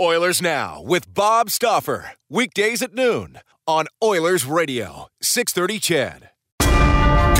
Oilers Now with Bob Stauffer. Weekdays at noon on Oilers Radio, 630 CHED.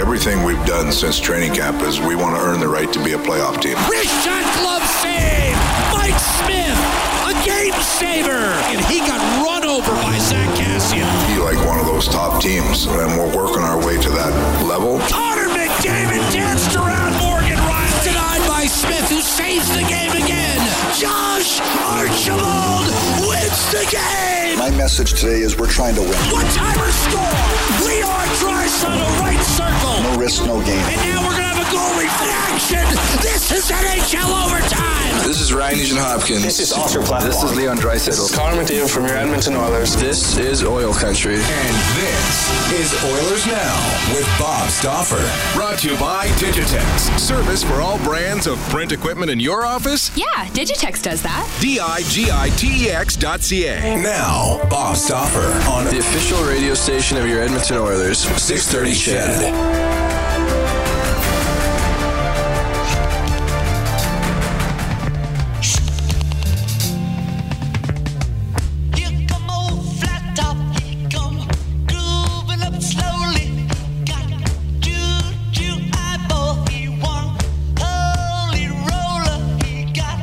Everything we've done since training camp is we want to earn the right to be a playoff team. Wrist shot, glove save! Mike Smith, a game saver! And he got run over by Zach Cassian. Be like one of those top teams, and we're working our way to that level. Connor McDavid danced around Morgan Riley. Denied by Smith, who saves the game again. Josh Archibald wins the game! My message today is we're trying to win. One-timer score! Leon Draisaitl, right circle! No risk, no game. And now we're going to have a goalie in action! This is NHL Overtime! This is Ryan Eugene Hopkins. This is Oscar Platt. This is Leon Draisaitl. This is Connor McDavid from your Edmonton Oilers. This is Oil Country. And this is Oilers Now with Bob Stauffer. Brought to you by Digitex. Service for all brands of print equipment in your office? Yeah, Digitex. Digitex does that. digitex.ca. Now, Bob Stauffer on the official radio station of your Edmonton Oilers, 630 CHED. Here come old flat top, here come grooving up slowly. Got juju eyeball, he won holy roller, he got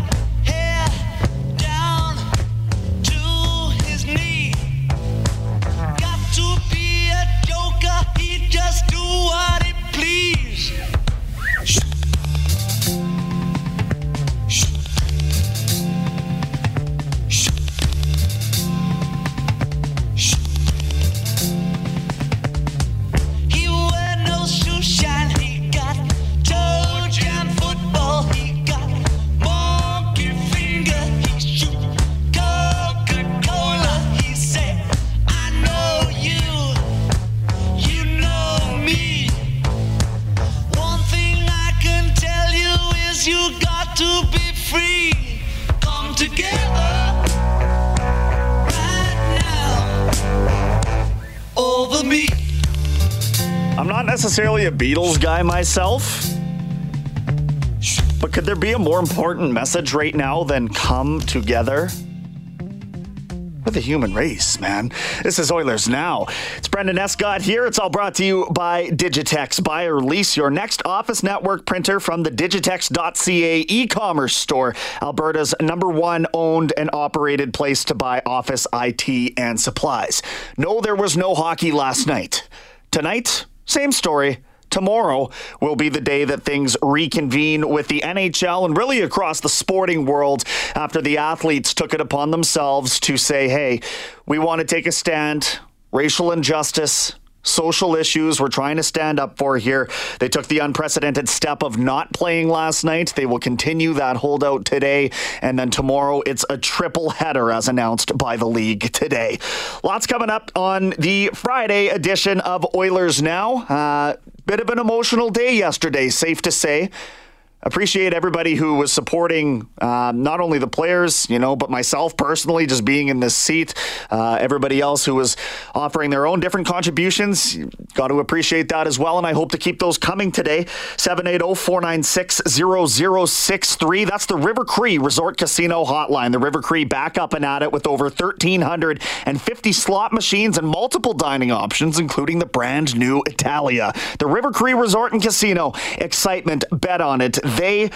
I'm not necessarily a Beatles guy myself, but could there be a more important message right now than come together? We're the human race, man. This is Oilers Now. It's Brendan Escott here. It's all brought to you by Digitex. Buy or lease your next office network printer from the Digitex.ca e-commerce store, Alberta's #1 owned and operated place to buy office IT and supplies. No, there was no hockey last night. Tonight, same story. Tomorrow will be the day that things reconvene with the NHL and really across the sporting world after the athletes took it upon themselves to say, hey, we want to take a stand. Racial injustice, social issues we're trying to stand up for here. They took the unprecedented step of not playing last night. They will continue that holdout today. And then tomorrow, it's a triple header as announced by the league today. Lots coming up on the Friday edition of Oilers Now. Bit of an emotional day yesterday, safe to say. appreciate everybody who was supporting not only the players, but myself personally, just being in this seat. Everybody else who was offering their own different contributions, got to appreciate that as well. And I hope to keep those coming today. 780-496-0063. That's the River Cree Resort Casino hotline. The River Cree back up and at it with over 1,350 slot machines and multiple dining options, including the brand new Italia. The River Cree Resort and Casino. Excitement. Bet on it. They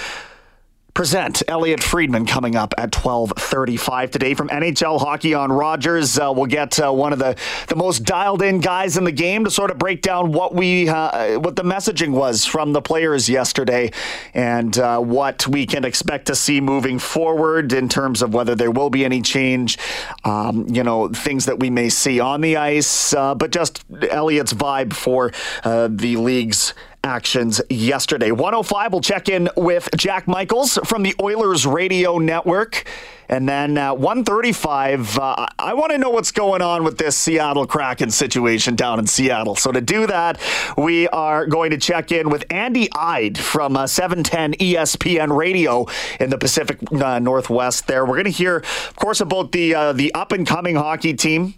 present Elliot Friedman coming up at 12:35 today from NHL Hockey on Rogers. We'll get one of the most dialed-in guys in the game to sort of break down what the messaging was from the players yesterday and what we can expect to see moving forward in terms of whether there will be any change, things that we may see on the ice, but just Elliot's vibe for the league's actions yesterday. 105, we'll check in with Jack Michaels from the Oilers Radio Network. And then 135, I want to know what's going on with this Seattle Kraken situation down in Seattle. So to do that, we are going to check in with Andy Ide from 710 ESPN Radio in the Pacific Northwest there. We're going to hear, of course, about the up-and-coming hockey team,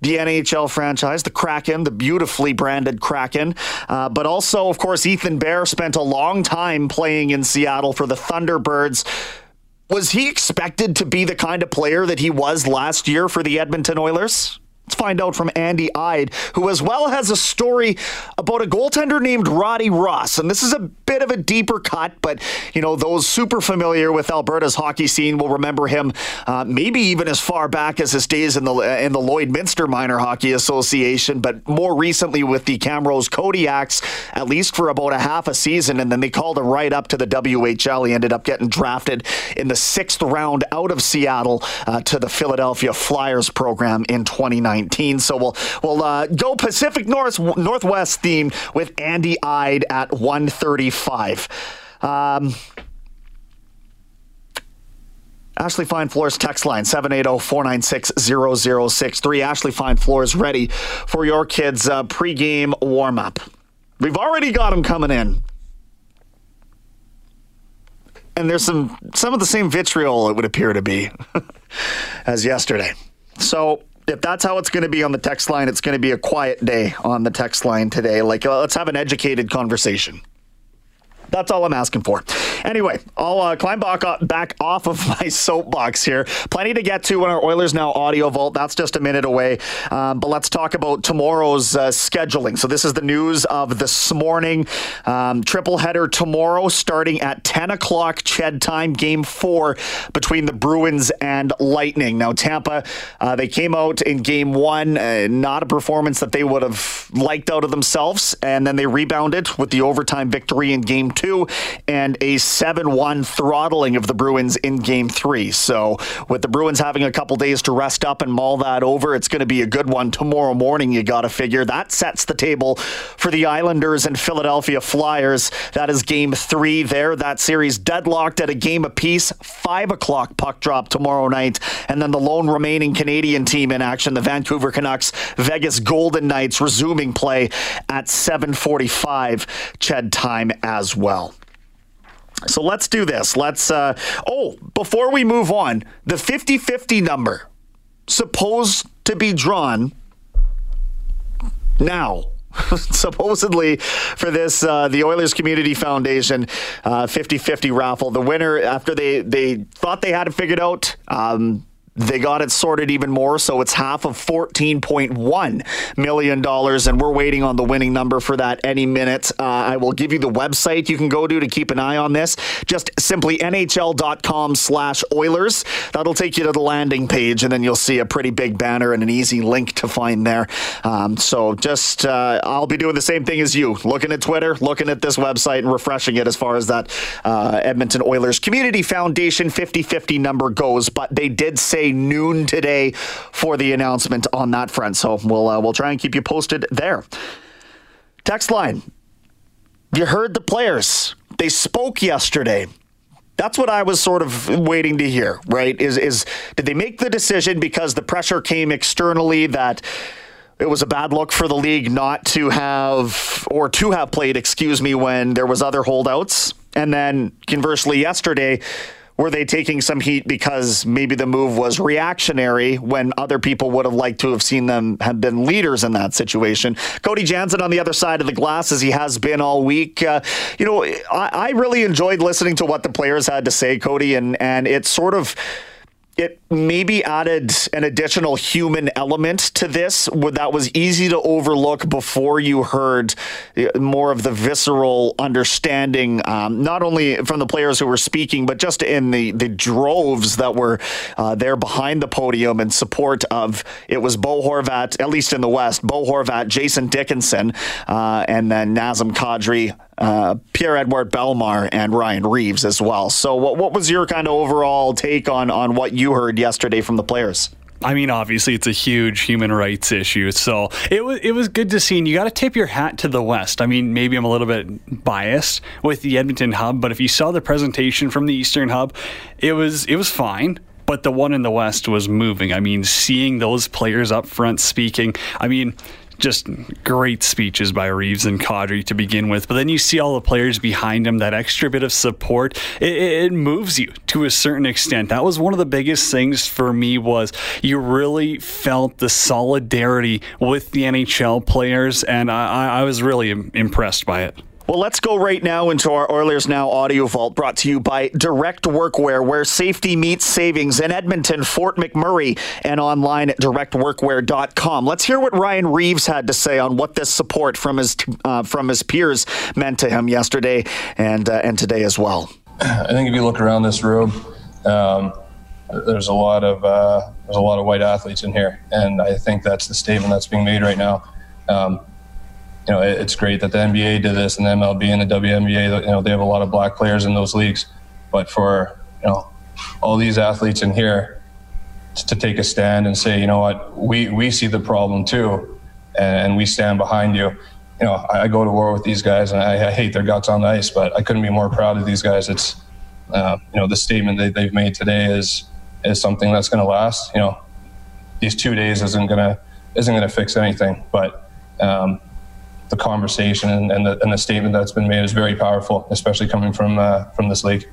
the NHL franchise, the Kraken, the beautifully branded Kraken. But also, of course, Ethan Bear spent a long time playing in Seattle for the Thunderbirds. Was he expected to be the kind of player that he was last year for the Edmonton Oilers? Let's find out from Andy Ide, who as well has a story about a goaltender named Roddy Ross. And this is a bit of a deeper cut, but, those super familiar with Alberta's hockey scene will remember him maybe even as far back as his days in the Lloydminster Minor Hockey Association, but more recently with the Camrose Kodiaks, at least for about a half a season. And then they called him right up to the WHL. He ended up getting drafted in the 6th round out of Seattle to the Philadelphia Flyers program in 2019. So we'll go Pacific Northwest theme with Andy Ide at 1:35. Ashley Fine Floors text line 780-496-0063. Ashley Fine Floors ready for your kids' pregame warm up. We've already got them coming in. And there's some of the same vitriol, it would appear to be, as yesterday. So if that's how it's going to be on the text line, it's going to be a quiet day on the text line today. Like, let's have an educated conversation. That's all I'm asking for. Anyway, I'll climb back off of my soapbox here. Plenty to get to in our Oilers Now Audio Vault. That's just a minute away. But let's talk about tomorrow's scheduling. So this is the news of this morning. Triple header tomorrow starting at 10 o'clock CHED time. Game 4 between the Bruins and Lightning. Now Tampa, they came out in Game 1. Not a performance that they would have liked out of themselves. And then they rebounded with the overtime victory in Game 2 and a 7-1 throttling of the Bruins in Game 3. So with the Bruins having a couple days to rest up and mull that over, it's going to be a good one tomorrow morning, you got to figure. That sets the table for the Islanders and Philadelphia Flyers. That is Game 3 there. That series deadlocked at a game apiece. 5 o'clock puck drop tomorrow night. And then the lone remaining Canadian team in action, the Vancouver Canucks, Vegas Golden Knights, resuming play at 7:45 CHED time as well. So let's do this. Let's, before we move on, the 50-50 number supposed to be drawn now. Supposedly for this, the Oilers Community Foundation 50-50 raffle. The winner, after they thought they had it figured out, they got it sorted even more, so it's half of $14.1 million, and we're waiting on the winning number for that any minute. I will give you the website you can go to keep an eye on this. Just simply NHL.com/Oilers. That'll take you to the landing page, and then you'll see a pretty big banner and an easy link to find there. So I'll be doing the same thing as you, looking at Twitter, looking at this website, and refreshing it as far as that Edmonton Oilers Community Foundation 50-50 number goes, but they did say noon today for the announcement on that front. So we'll try and keep you posted there. Text line. You heard the players. They spoke yesterday. That's what I was sort of waiting to hear, right? Is did they make the decision because the pressure came externally that it was a bad look for the league not to have played, when there was other holdouts? And then conversely yesterday, were they taking some heat because maybe the move was reactionary when other people would have liked to have seen them have been leaders in that situation? Cody Jansen on the other side of the glass, as he has been all week. I really enjoyed listening to what the players had to say, Cody, and it sort of, it maybe added an additional human element to this that was easy to overlook before you heard more of the visceral understanding, not only from the players who were speaking, but just in the droves that were there behind the podium in support of, it was Bo Horvat, at least in the West, Bo Horvat, Jason Dickinson, and then Nazem Kadri, Pierre-Edouard Bellemare, and Ryan Reeves as well. So what was your kind of overall take on what you heard yesterday from the players? I mean, obviously, it's a huge human rights issue. So it was good to see. And you got to tip your hat to the West. I mean, maybe I'm a little bit biased with the Edmonton hub, but if you saw the presentation from the Eastern hub, it was fine. But the one in the West was moving. I mean, seeing those players up front speaking, I mean, just great speeches by Reeves and Kadri to begin with. But then you see all the players behind him, that extra bit of support. It moves you to a certain extent. That was one of the biggest things for me, was you really felt the solidarity with the NHL players. And I was really impressed by it. Well, let's go right now into our Oilers Now Audio Vault, brought to you by Direct Workwear, where safety meets savings, in Edmonton, Fort McMurray, and online at directworkwear.com. Let's hear what Ryan Reeves had to say on what this support from his peers meant to him yesterday and today as well. I think if you look around this room, there's a lot of white athletes in here, and I think that's the statement that's being made right now. You know, it's great that the NBA did this, and the MLB and the WNBA, you know, they have a lot of black players in those leagues. But for, you know, all these athletes in here to take a stand and say, you know what, we see the problem too, and we stand behind you. You know, I go to war with these guys, and I hate their guts on the ice, but I couldn't be more proud of these guys. It's, you know, the statement that they've made today is something that's going to last. You know, these 2 days isn't gonna fix anything, but the conversation and the statement that's been made is very powerful, especially coming from this league.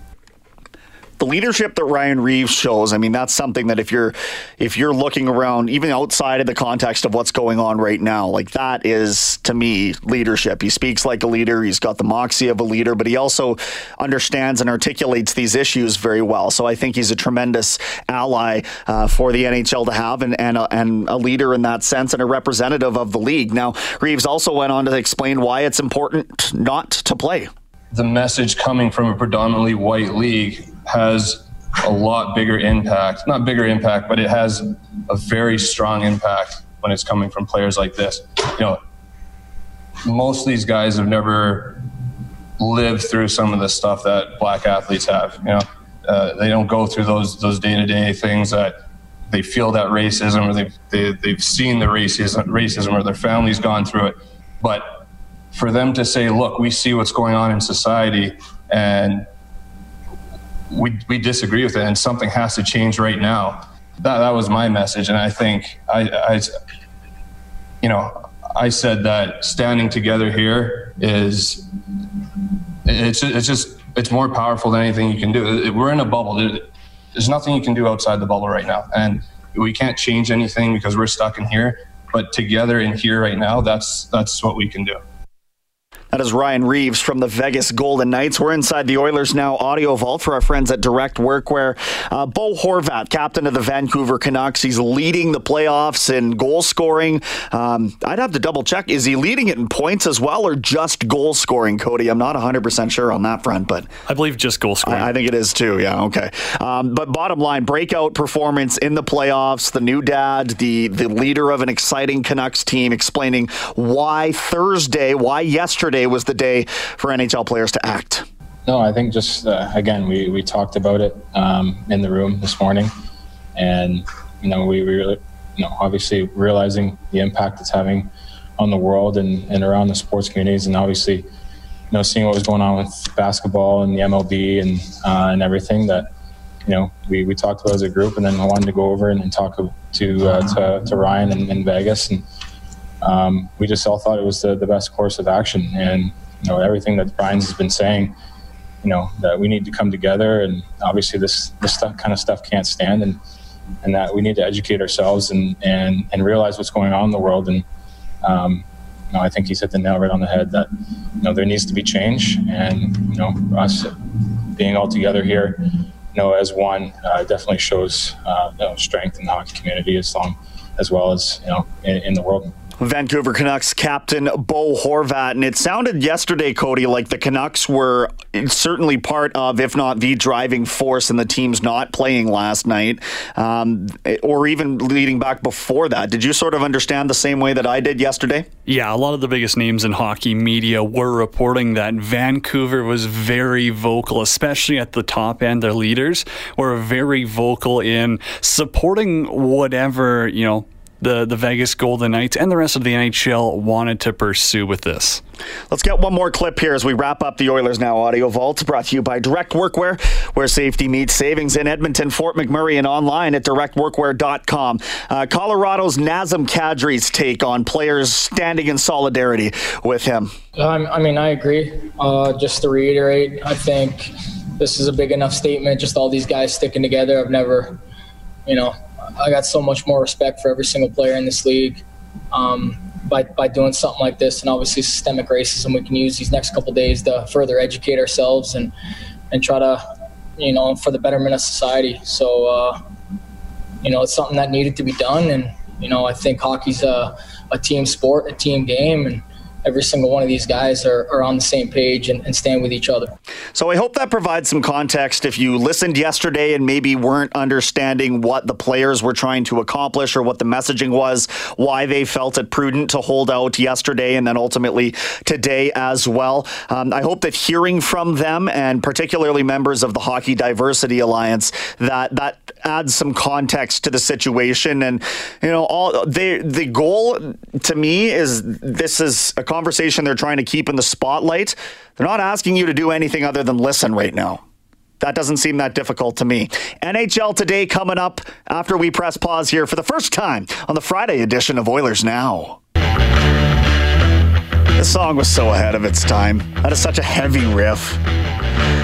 The leadership that Ryan Reeves shows, I mean, that's something that if you're looking around, even outside of the context of what's going on right now, like, that is, to me, leadership. He speaks like a leader. He's got the moxie of a leader, but he also understands and articulates these issues very well. So I think he's a tremendous ally for the NHL to have, and a leader in that sense, and a representative of the league. Now, Reeves also went on to explain why it's important not to play. The message coming from a predominantly white league has a lot bigger impact, not bigger impact, but it has a very strong impact when it's coming from players like this. You know, most of these guys have never lived through some of the stuff that black athletes have. You know, they don't go through those day-to-day things that they feel that racism, or they've seen the racism, or their family's gone through it. But for them to say, look, we see what's going on in society, and we disagree with it, and something has to change right now. That was my message, and I think I said that standing together here is more powerful than anything you can do. We're in a bubble. There's nothing you can do outside the bubble right now, and we can't change anything because we're stuck in here. But together in here right now, that's what we can do. That is Ryan Reeves from the Vegas Golden Knights. We're inside the Oilers Now Audio Vault for our friends at Direct Workwear. Bo Horvat, captain of the Vancouver Canucks. He's leading the playoffs in goal scoring. I'd have to double check. Is he leading it in points as well, or just goal scoring, Cody? I'm not 100% sure on that front, but I believe just goal scoring. I think it is too. Yeah, okay. But bottom line, breakout performance in the playoffs. The new dad, the leader of an exciting Canucks team, explaining why yesterday was the day for NHL players to act. No, I think just, again, we talked about it in the room this morning, and, you know, we really, you know, obviously realizing the impact it's having on the world and around the sports communities, and obviously, you know, seeing what was going on with basketball and the MLB and everything that, you know, we talked about as a group, and then I wanted to go over and talk to Ryan in Vegas, and we just all thought it was the best course of action. And, you know, everything that Brian's has been saying, you know, that we need to come together, and obviously this kind of stuff can't stand, and that we need to educate ourselves and realize what's going on in the world. And you know, I think he's hit the nail right on the head that, you know, there needs to be change, and, you know, us being all together here, you know, as one, definitely shows you know, strength in the hockey community as well as, you know, in the world. Vancouver Canucks captain Bo Horvat, and it sounded yesterday, Cody, like the Canucks were certainly part of, if not the driving force in the team's not playing last night, or even leading back before that. Did you sort of understand the same way that I did yesterday? Yeah, a lot of the biggest names in hockey media were reporting that Vancouver was very vocal, especially at the top end. Their leaders were very vocal in supporting whatever, you know, the Vegas Golden Knights and the rest of the NHL wanted to pursue with this. Let's get one more clip here as we wrap up the Oilers Now Audio Vault, brought to you by Direct Workwear, where safety meets savings in Edmonton, Fort McMurray, and online at directworkwear.com. Colorado's Nazem Kadri's take on players standing in solidarity with him. I mean, I agree. Just to reiterate, I think this is a big enough statement, just all these guys sticking together. I've never, you know, I got so much more respect for every single player in this league by doing something like this. And obviously systemic racism, we can use these next couple of days to further educate ourselves and try to, you know, for the betterment of society. So, you know, it's something that needed to be done. And, you know, I think hockey's a team sport, a team game, and every single one of these guys are on the same page and stand with each other. So I hope that provides some context if you listened yesterday and maybe weren't understanding what the players were trying to accomplish or what the messaging was, why they felt it prudent to hold out yesterday and then ultimately today as well. I hope that hearing from them, and particularly members of the Hockey Diversity Alliance, that adds some context to the situation. And, you know, the goal to me is this is a conversation they're trying to keep in the spotlight. They're not asking you to do anything other than listen right now. That doesn't seem that difficult to me. NHL Today coming up after we press pause here for the first time on the Friday edition of Oilers Now. This song was so ahead of its time. That is such a heavy riff.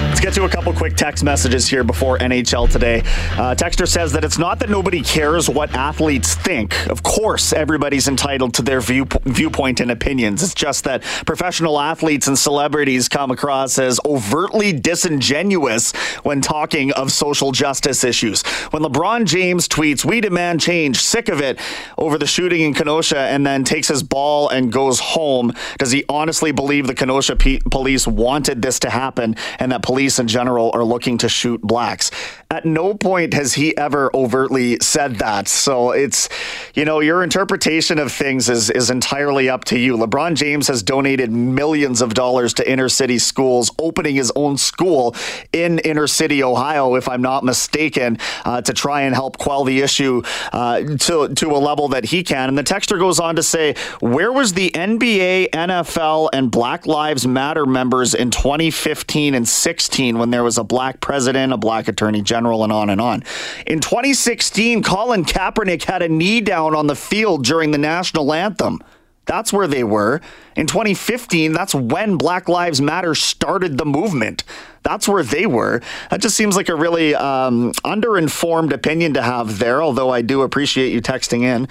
Let's get to a couple quick text messages here before NHL Today. Texter says that it's not that nobody cares what athletes think. Of course, everybody's entitled to their viewpoint and opinions. It's just that professional athletes and celebrities come across as overtly disingenuous when talking of social justice issues. When LeBron James tweets, "We demand change, sick of it," over the shooting in Kenosha, and then takes his ball and goes home, does he honestly believe the Kenosha police wanted this to happen and that police in general are looking to shoot blacks? At no point has he ever overtly said that. So it's, you know, your interpretation of things is entirely up to you. LeBron James has donated millions of dollars to inner city schools, opening his own school in inner city Ohio, if I'm not mistaken, to try and help quell the issue to a level that he can. And the texter goes on to say, where was the NBA, NFL, and Black Lives Matter members in 2015 and 16? When there was a black president, a black attorney general, and on and on. In 2016, Colin Kaepernick had a knee down on the field during the national anthem. That's where they were. In 2015, that's when Black Lives Matter started the movement. That's where they were. That just seems like a really underinformed opinion to have there, although I do appreciate you texting in.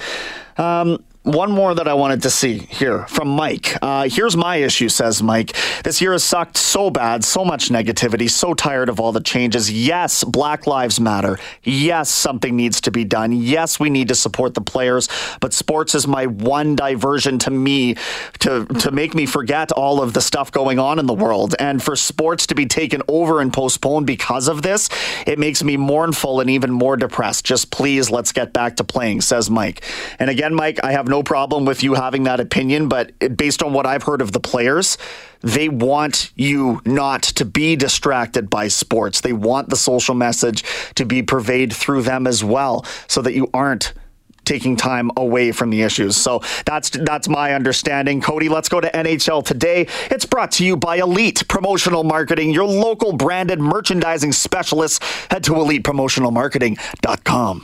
One more that I wanted to see here from Mike. Here's my issue, says Mike. This year has sucked so bad, so much negativity, so tired of all the changes. Yes, Black Lives Matter. Yes, something needs to be done. Yes, we need to support the players, but sports is my one diversion to me to make me forget all of the stuff going on in the world. And for sports to be taken over and postponed because of this, it makes me mournful and even more depressed. Just please, let's get back to playing, says Mike. And again, Mike, I have no problem with you having that opinion, but based on what I've heard of the players, they want you not to be distracted by sports. They want the social message to be pervaded through them as well, so that you aren't taking time away from the issues. So that's my understanding. Cody, let's go to NHL Today. It's brought to you by Elite Promotional Marketing, your local branded merchandising specialist. Head to elitepromotionalmarketing.com.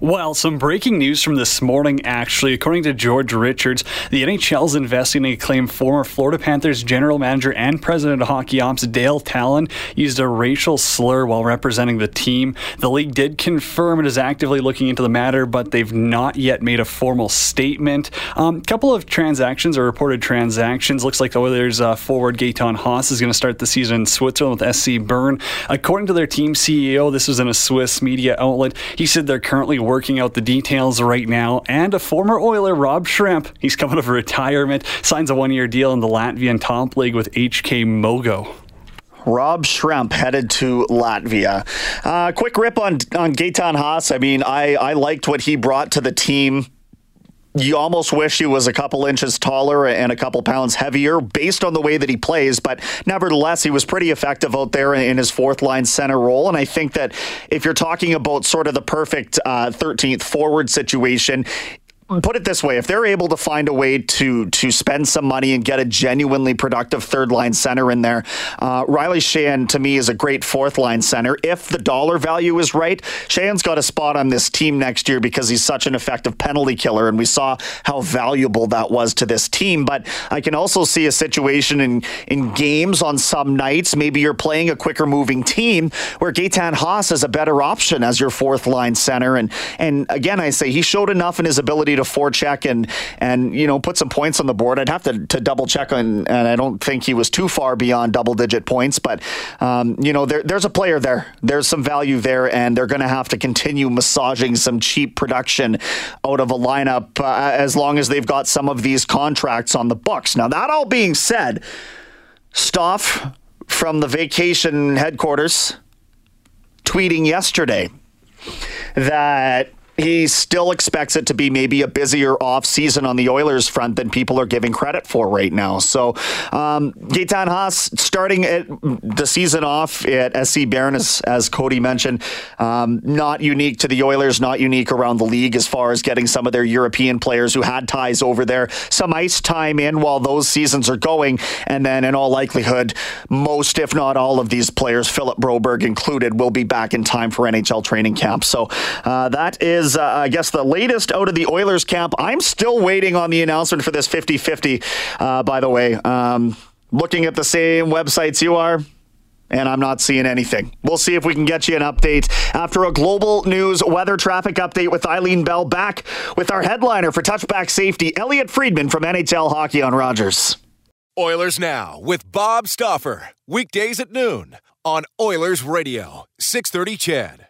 Well, some breaking news from this morning, actually. According to George Richards, the NHL is investigating a claim former Florida Panthers general manager and president of hockey ops Dale Talon used a racial slur while representing the team. The league did confirm it is actively looking into the matter, but they've not yet made a formal statement. A couple of transactions or reported transactions. Looks like the Oilers forward Gaetan Haas is going to start the season in Switzerland with SC Bern. According to their team CEO, this was in a Swiss media outlet. He said they're currently working out the details right now. And a former Oiler, Rob Schrempp, he's coming out of retirement, signs a one-year deal in the Latvian Top League with HK Mogo. Rob Schrempp headed to Latvia. Quick rip on Gaetan Haas. I mean, I liked what he brought to the team. You almost wish he was a couple inches taller and a couple pounds heavier based on the way that he plays, but nevertheless, he was pretty effective out there in his fourth line center role. And I think that if you're talking about sort of the perfect 13th forward situation, put it this way, if they're able to find a way to spend some money and get a genuinely productive third-line center in there, Riley Sheehan, to me, is a great fourth-line center. If the dollar value is right, Sheehan's got a spot on this team next year because he's such an effective penalty killer, and we saw how valuable that was to this team. But I can also see a situation in games on some nights, maybe you're playing a quicker-moving team, where Gaetan Haas is a better option as your fourth-line center. And again, I say he showed enough in his ability to forecheck and you know, put some points on the board. I'd have to double check on, and I don't think he was too far beyond double digit points, but you know, there's a player there. There's some value there, and they're going to have to continue massaging some cheap production out of a lineup as long as they've got some of these contracts on the books. Now, that all being said, Stauffer from the vacation headquarters tweeting yesterday that he still expects it to be maybe a busier offseason on the Oilers front than people are giving credit for right now. So Gaetan Haas starting the season off at SC Bern, as Cody mentioned, not unique to the Oilers, not unique around the league as far as getting some of their European players who had ties over there some ice time in while those seasons are going. And then in all likelihood, most, if not all of these players, Philip Broberg included, will be back in time for NHL training camp. So that is, I guess, the latest out of the Oilers camp. I'm still waiting on the announcement for this 50-50, by the way. Looking at the same websites you are, and I'm not seeing anything. We'll see if we can get you an update after a global news weather traffic update with Eileen Bell. Back with our headliner for touchback safety, Elliot Friedman from NHL Hockey on Rogers. Oilers Now with Bob Stauffer. Weekdays at noon on Oilers Radio, 630 CHED.